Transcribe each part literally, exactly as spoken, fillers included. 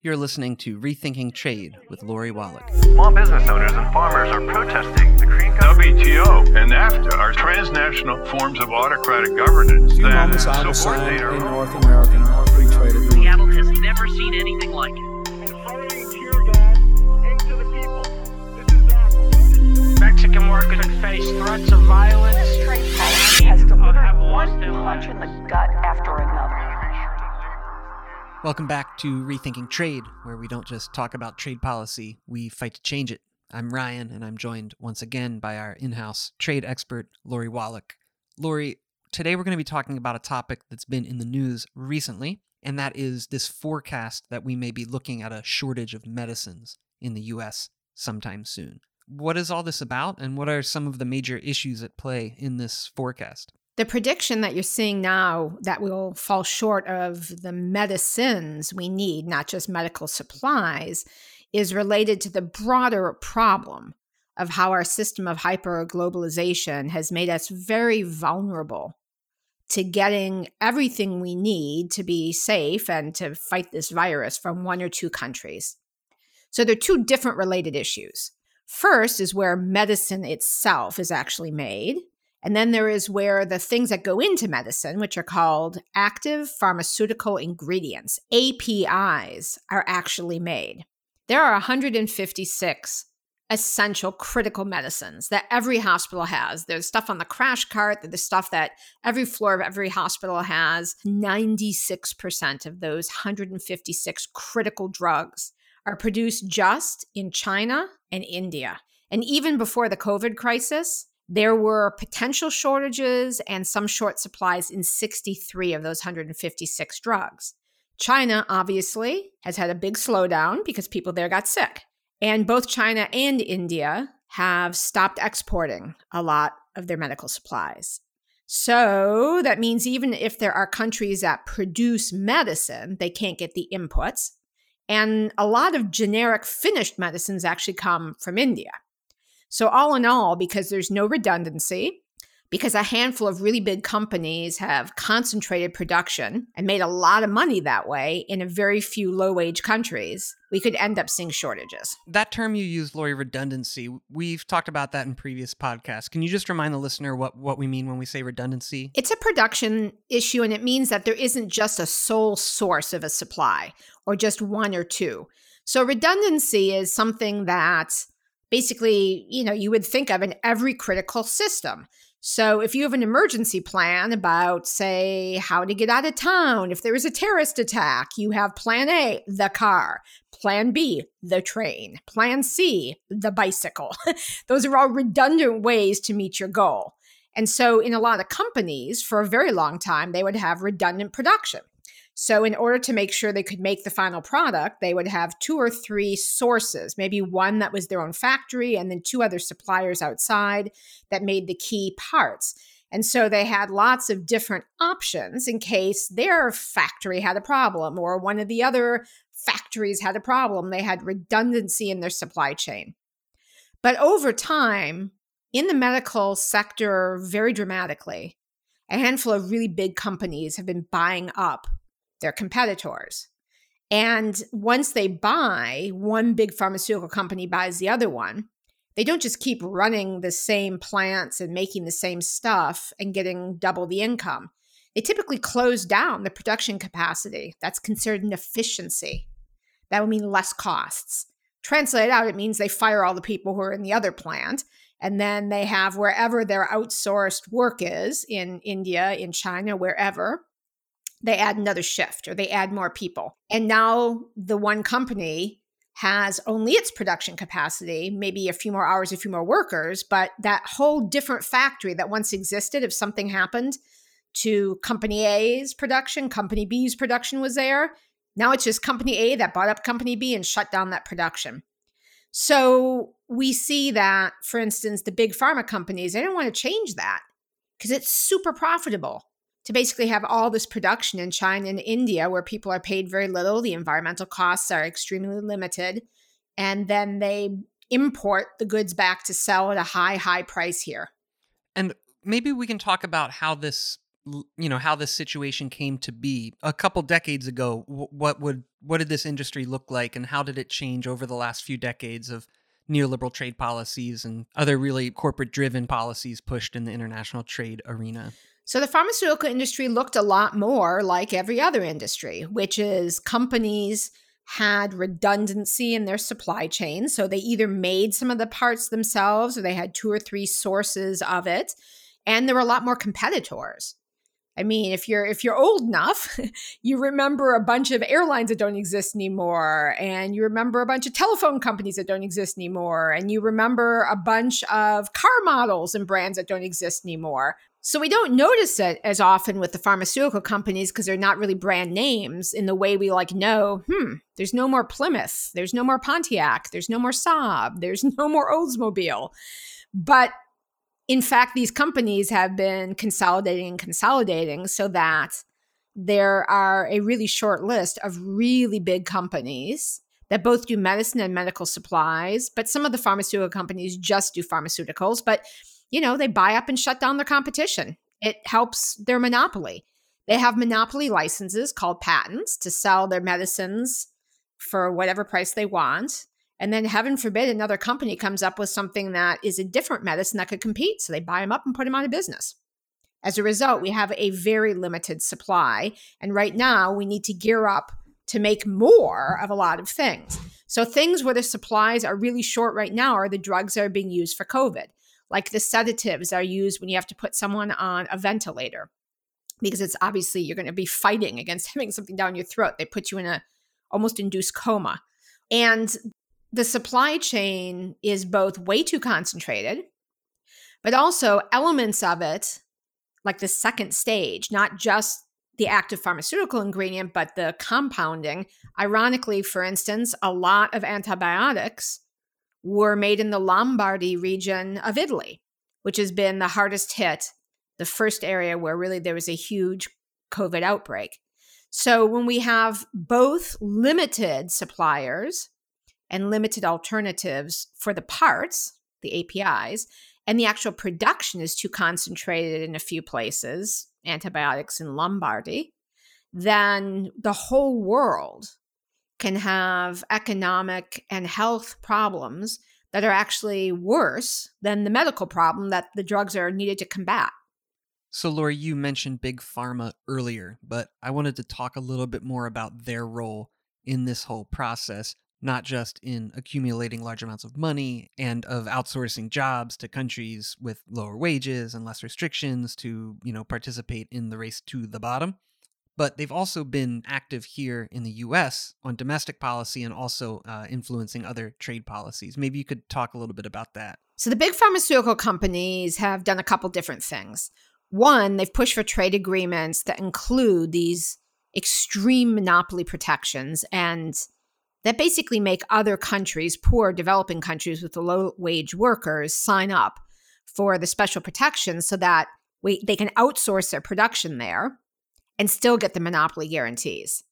You're listening to Rethinking Trade with Lori Wallach. Small business owners and farmers are protesting the W T O and NAFTA are transnational forms of autocratic governance. A few moments I was signed a North American free trade agreement. Seattle has never seen anything like it. Mexican workers face threats of violence. This trade policy has delivered one punch in the gut after another. Welcome back to Rethinking Trade, where we don't just talk about trade policy, we fight to change it. I'm Ryan, and I'm joined once again by our in-house trade expert, Lori Wallach. Lori, today we're going to be talking about a topic that's been in the news recently, and that is this forecast that we may be looking at a shortage of medicines in the U S sometime soon. What is all this about, and what are some of the major issues at play in this forecast? The prediction that you're seeing now that we'll fall short of the medicines we need, not just medical supplies, is related to the broader problem of how our system of hyper-globalization has made us very vulnerable to getting everything we need to be safe and to fight this virus from one or two countries. So there are two different related issues. First is where medicine itself is actually made. And then there is where the things that go into medicine, which are called active pharmaceutical ingredients, A P Is, are actually made. There are one hundred fifty-six essential critical medicines that every hospital has. There's stuff on the crash cart, there's stuff that every floor of every hospital has. ninety-six percent of those one hundred fifty-six critical drugs are produced just in China and India. And even before the COVID crisis, there were potential shortages and some short supplies in sixty-three of those one hundred fifty-six drugs. China obviously has had a big slowdown because people there got sick. And both China and India have stopped exporting a lot of their medical supplies. So that means even if there are countries that produce medicine, they can't get the inputs. And a lot of generic finished medicines actually come from India. So all in all, because there's no redundancy, because a handful of really big companies have concentrated production and made a lot of money that way in a very few low-wage countries, we could end up seeing shortages. That term you used, Lori, redundancy, we've talked about that in previous podcasts. Can you just remind the listener what, what we mean when we say redundancy? It's a production issue, and it means that there isn't just a sole source of a supply or just one or two. So redundancy is something that basically, you know, you would think of in every critical system. So if you have an emergency plan about, say, how to get out of town, if there is a terrorist attack, you have plan A, the car, plan B, the train, plan C, the bicycle. Those are all redundant ways to meet your goal. And so in a lot of companies, for a very long time, they would have redundant production. So in order to make sure they could make the final product, they would have two or three sources, maybe one that was their own factory and then two other suppliers outside that made the key parts. And so they had lots of different options in case their factory had a problem or one of the other factories had a problem. They had redundancy in their supply chain. But over time, in the medical sector, very dramatically, a handful of really big companies have been buying up their competitors. And once they buy, one big pharmaceutical company buys the other one. They don't just keep running the same plants and making the same stuff and getting double the income. They typically close down the production capacity. That's considered an efficiency. That would mean less costs. Translate out, it means they fire all the people who are in the other plant. And then they have wherever their outsourced work is, in India, in China, wherever, they add another shift or they add more people. And now the one company has only its production capacity, maybe a few more hours, a few more workers, but that whole different factory that once existed, if something happened to company A's production, company B's production was there. Now it's just company A that bought up company B and shut down that production. So we see that, for instance, the big pharma companies, they don't want to change that because it's super profitable to basically have all this production in China and India where people are paid very little, the environmental costs are extremely limited, and then they import the goods back to sell at a high, high price here. And maybe we can talk about how this you know, how this situation came to be a couple decades ago. What would what did this industry look like, and how did it change over the last few decades of neoliberal trade policies and other really corporate-driven policies pushed in the international trade arena? So the pharmaceutical industry looked a lot more like every other industry, which is companies had redundancy in their supply chain. So they either made some of the parts themselves or they had two or three sources of it. And there were a lot more competitors. I mean, if you're if you're old enough, you remember a bunch of airlines that don't exist anymore, and you remember a bunch of telephone companies that don't exist anymore, and you remember a bunch of car models and brands that don't exist anymore. So we don't notice it as often with the pharmaceutical companies because they're not really brand names in the way we like know, hmm, there's no more Plymouth, there's no more Pontiac, there's no more Saab, there's no more Oldsmobile. But in fact, these companies have been consolidating and consolidating so that there are a really short list of really big companies that both do medicine and medical supplies, but some of the pharmaceutical companies just do pharmaceuticals, but you know, they buy up and shut down their competition. It helps their monopoly. They have monopoly licenses called patents to sell their medicines for whatever price they want. And then heaven forbid another company comes up with something that is a different medicine that could compete. So they buy them up and put them out of business. As a result, we have a very limited supply. And right now we need to gear up to make more of a lot of things. So things where the supplies are really short right now are the drugs that are being used for COVID. Like the sedatives are used when you have to put someone on a ventilator because it's obviously you're going to be fighting against having something down your throat. They put you in a almost induced coma. And the supply chain is both way too concentrated, but also elements of it, like the second stage, not just the active pharmaceutical ingredient, but the compounding. Ironically, for instance, a lot of antibiotics were made in the Lombardy region of Italy, which has been the hardest hit, the first area where really there was a huge COVID outbreak. So when we have both limited suppliers and limited alternatives for the parts, the A P Is, and the actual production is too concentrated in a few places, antibiotics in Lombardy, then the whole world can have economic and health problems that are actually worse than the medical problem that the drugs are needed to combat. So, Lori, you mentioned Big Pharma earlier, but I wanted to talk a little bit more about their role in this whole process, not just in accumulating large amounts of money and of outsourcing jobs to countries with lower wages and less restrictions to, you know, participate in the race to the bottom. But they've also been active here in the U S on domestic policy and also uh, influencing other trade policies. Maybe you could talk a little bit about that. So the big pharmaceutical companies have done a couple different things. One, they've pushed for trade agreements that include these extreme monopoly protections and that basically make other countries, poor developing countries with the low-wage workers, sign up for the special protections so that we, they can outsource their production there and still get the monopoly guarantees.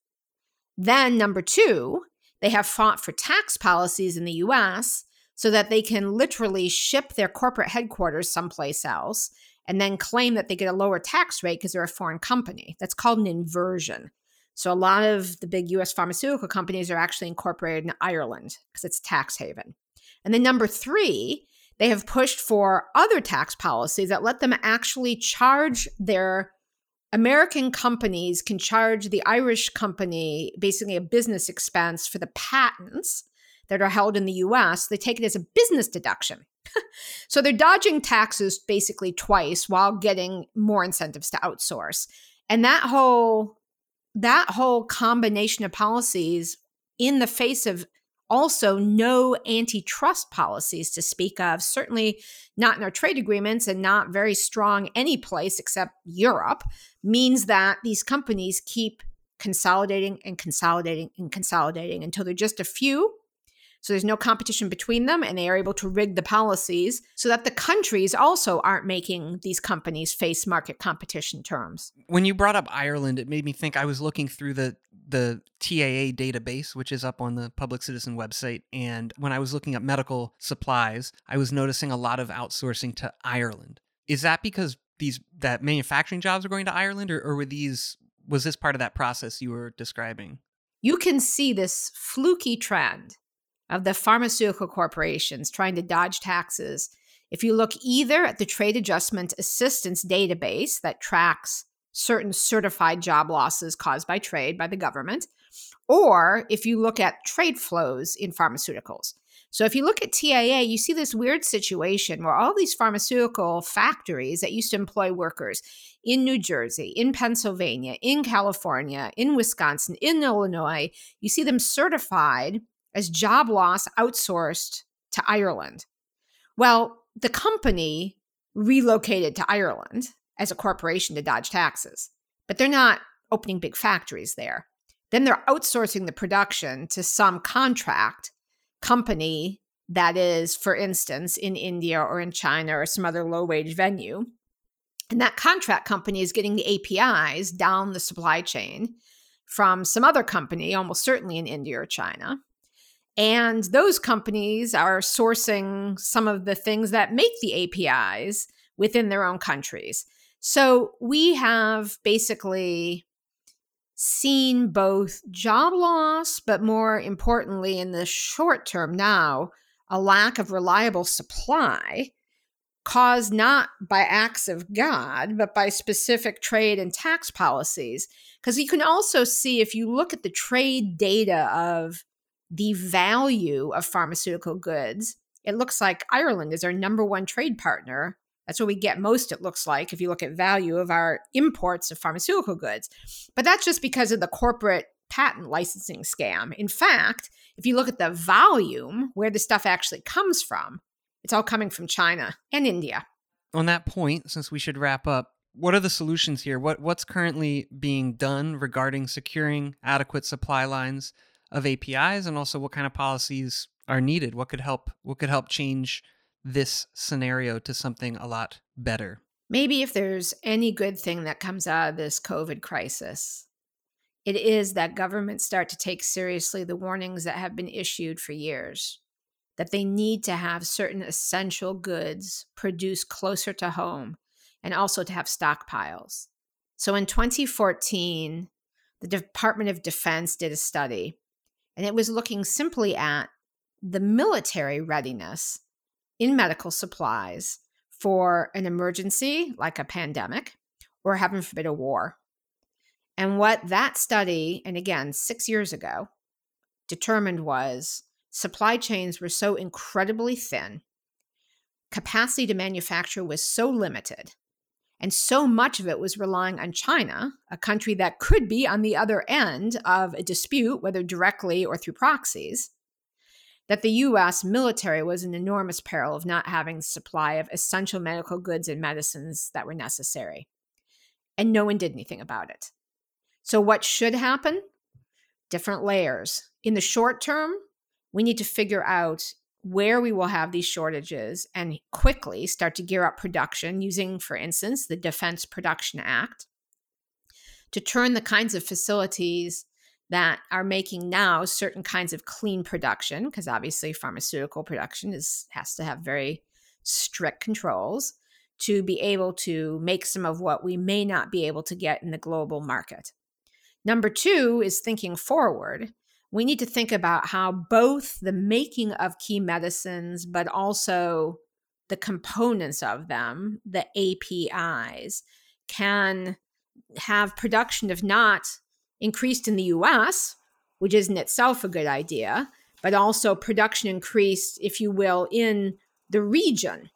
Then number two, they have fought for tax policies in the U S so that they can literally ship their corporate headquarters someplace else and then claim that they get a lower tax rate because they're a foreign company. That's called an inversion. So a lot of the big U S pharmaceutical companies are actually incorporated in Ireland because it's a tax haven. And then number three, they have pushed for other tax policies that let them actually charge their American companies can charge the Irish company basically a business expense for the patents that are held in the U S. They take it as a business deduction. So they're dodging taxes basically twice while getting more incentives to outsource. And that whole that whole combination of policies in the face of also no antitrust policies to speak of, certainly not in our trade agreements and not very strong any place except Europe, means that these companies keep consolidating and consolidating and consolidating until they're just a few. So there's no competition between them and they are able to rig the policies so that the countries also aren't making these companies face market competition terms. When you brought up Ireland, it made me think I was looking through the, the T A A database, which is up on the Public Citizen website. And when I was looking up medical supplies, I was noticing a lot of outsourcing to Ireland. Is that because these that manufacturing jobs are going to Ireland, or, or were these was this part of that process you were describing? You can see this fluky trend of the pharmaceutical corporations trying to dodge taxes. If you look either at the Trade Adjustment Assistance database that tracks certain certified job losses caused by trade by the government, or if you look at trade flows in pharmaceuticals. So if you look at T A A, you see this weird situation where all these pharmaceutical factories that used to employ workers in New Jersey, in Pennsylvania, in California, in Wisconsin, in Illinois, you see them certified as job loss outsourced to Ireland. Well, the company relocated to Ireland as a corporation to dodge taxes, but they're not opening big factories there. Then they're outsourcing the production to some contract company that is, for instance, in India or in China or some other low-wage venue. And that contract company is getting the A P Is down the supply chain from some other company, almost certainly in India or China. And those companies are sourcing some of the things that make the A P Is within their own countries. So we have basically seen both job loss, but more importantly in the short term now, a lack of reliable supply caused not by acts of God, but by specific trade and tax policies. Because you can also see, if you look at the trade data of the value of pharmaceutical goods, it looks like Ireland is our number one trade partner. That's what we get most, it looks like, if you look at value of our imports of pharmaceutical goods. But that's just because of the corporate patent licensing scam. In fact, if you look at the volume, where the stuff actually comes from, it's all coming from China and India. On that point, since we should wrap up, what are the solutions here? What what's currently being done regarding securing adequate supply lines of A P Is, and also what kind of policies are needed? What could help, what could help change this scenario to something a lot better? Maybe if there's any good thing that comes out of this COVID crisis, it is that governments start to take seriously the warnings that have been issued for years, that they need to have certain essential goods produced closer to home and also to have stockpiles. So in twenty fourteen, the Department of Defense did a study. And it was looking simply at the military readiness in medical supplies for an emergency like a pandemic or, heaven forbid, a war. And what that study, and again, six years ago, determined was supply chains were so incredibly thin, capacity to manufacture was so limited, and so much of it was relying on China, a country that could be on the other end of a dispute, whether directly or through proxies, that the U S military was in enormous peril of not having the supply of essential medical goods and medicines that were necessary. And no one did anything about it. So what should happen? Different layers. In the short term, we need to figure out where we will have these shortages and quickly start to gear up production using, for instance, the Defense Production Act to turn the kinds of facilities that are making now certain kinds of clean production, because obviously pharmaceutical production is has to have very strict controls to be able to make some of what we may not be able to get in the global market. Number two is thinking forward. We need to think about how both the making of key medicines, but also the components of them, the A P Is, can have production, if not increased in the U S, which is in itself a good idea, but also production increased, if you will, in the region.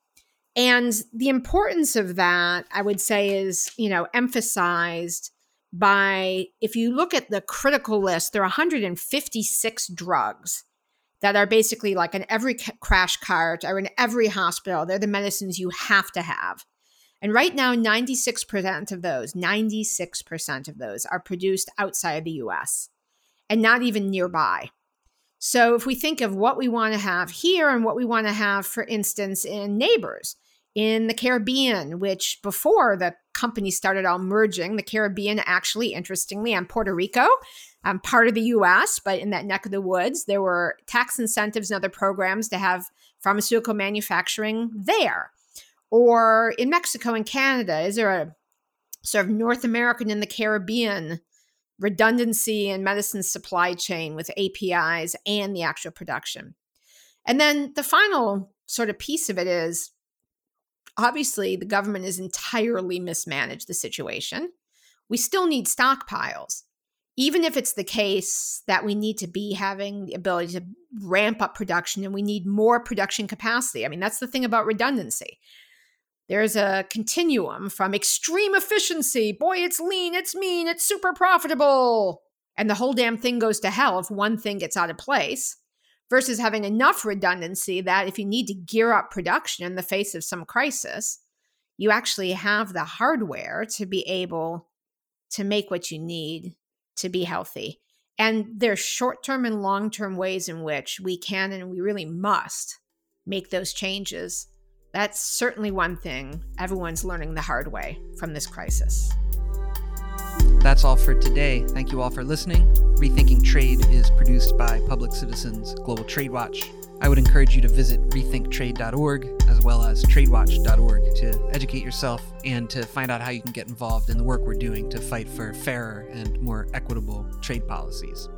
And the importance of that, I would say, is, you know, emphasized by, if you look at the critical list, there are one hundred fifty-six drugs that are basically like in every crash cart or in every hospital. They're the medicines you have to have. And right now, ninety-six percent of those, ninety-six percent of those are produced outside of the U S and not even nearby. So if we think of what we want to have here and what we want to have, for instance, in neighbors, in the Caribbean, which before the companies started all merging, the Caribbean actually, interestingly, and Puerto Rico, um, part of the U S, but in that neck of the woods, there were tax incentives and other programs to have pharmaceutical manufacturing there. Or in Mexico and Canada, is there a sort of North American and the Caribbean redundancy in medicine supply chain with A P Is and the actual production? And then the final sort of piece of it is, obviously, the government has entirely mismanaged the situation. We still need stockpiles, even if it's the case that we need to be having the ability to ramp up production and we need more production capacity. I mean, that's the thing about redundancy. There's a continuum from extreme efficiency. Boy, it's lean, it's mean, it's super profitable. And the whole damn thing goes to hell if one thing gets out of place, versus having enough redundancy that if you need to gear up production in the face of some crisis, you actually have the hardware to be able to make what you need to be healthy. And there's short-term and long-term ways in which we can and we really must make those changes. That's certainly one thing everyone's learning the hard way from this crisis. That's all for today. Thank you all for listening. Rethinking Trade is produced by Public Citizen's Global Trade Watch. I would encourage you to visit rethink trade dot org as well as trade watch dot org to educate yourself and to find out how you can get involved in the work we're doing to fight for fairer and more equitable trade policies.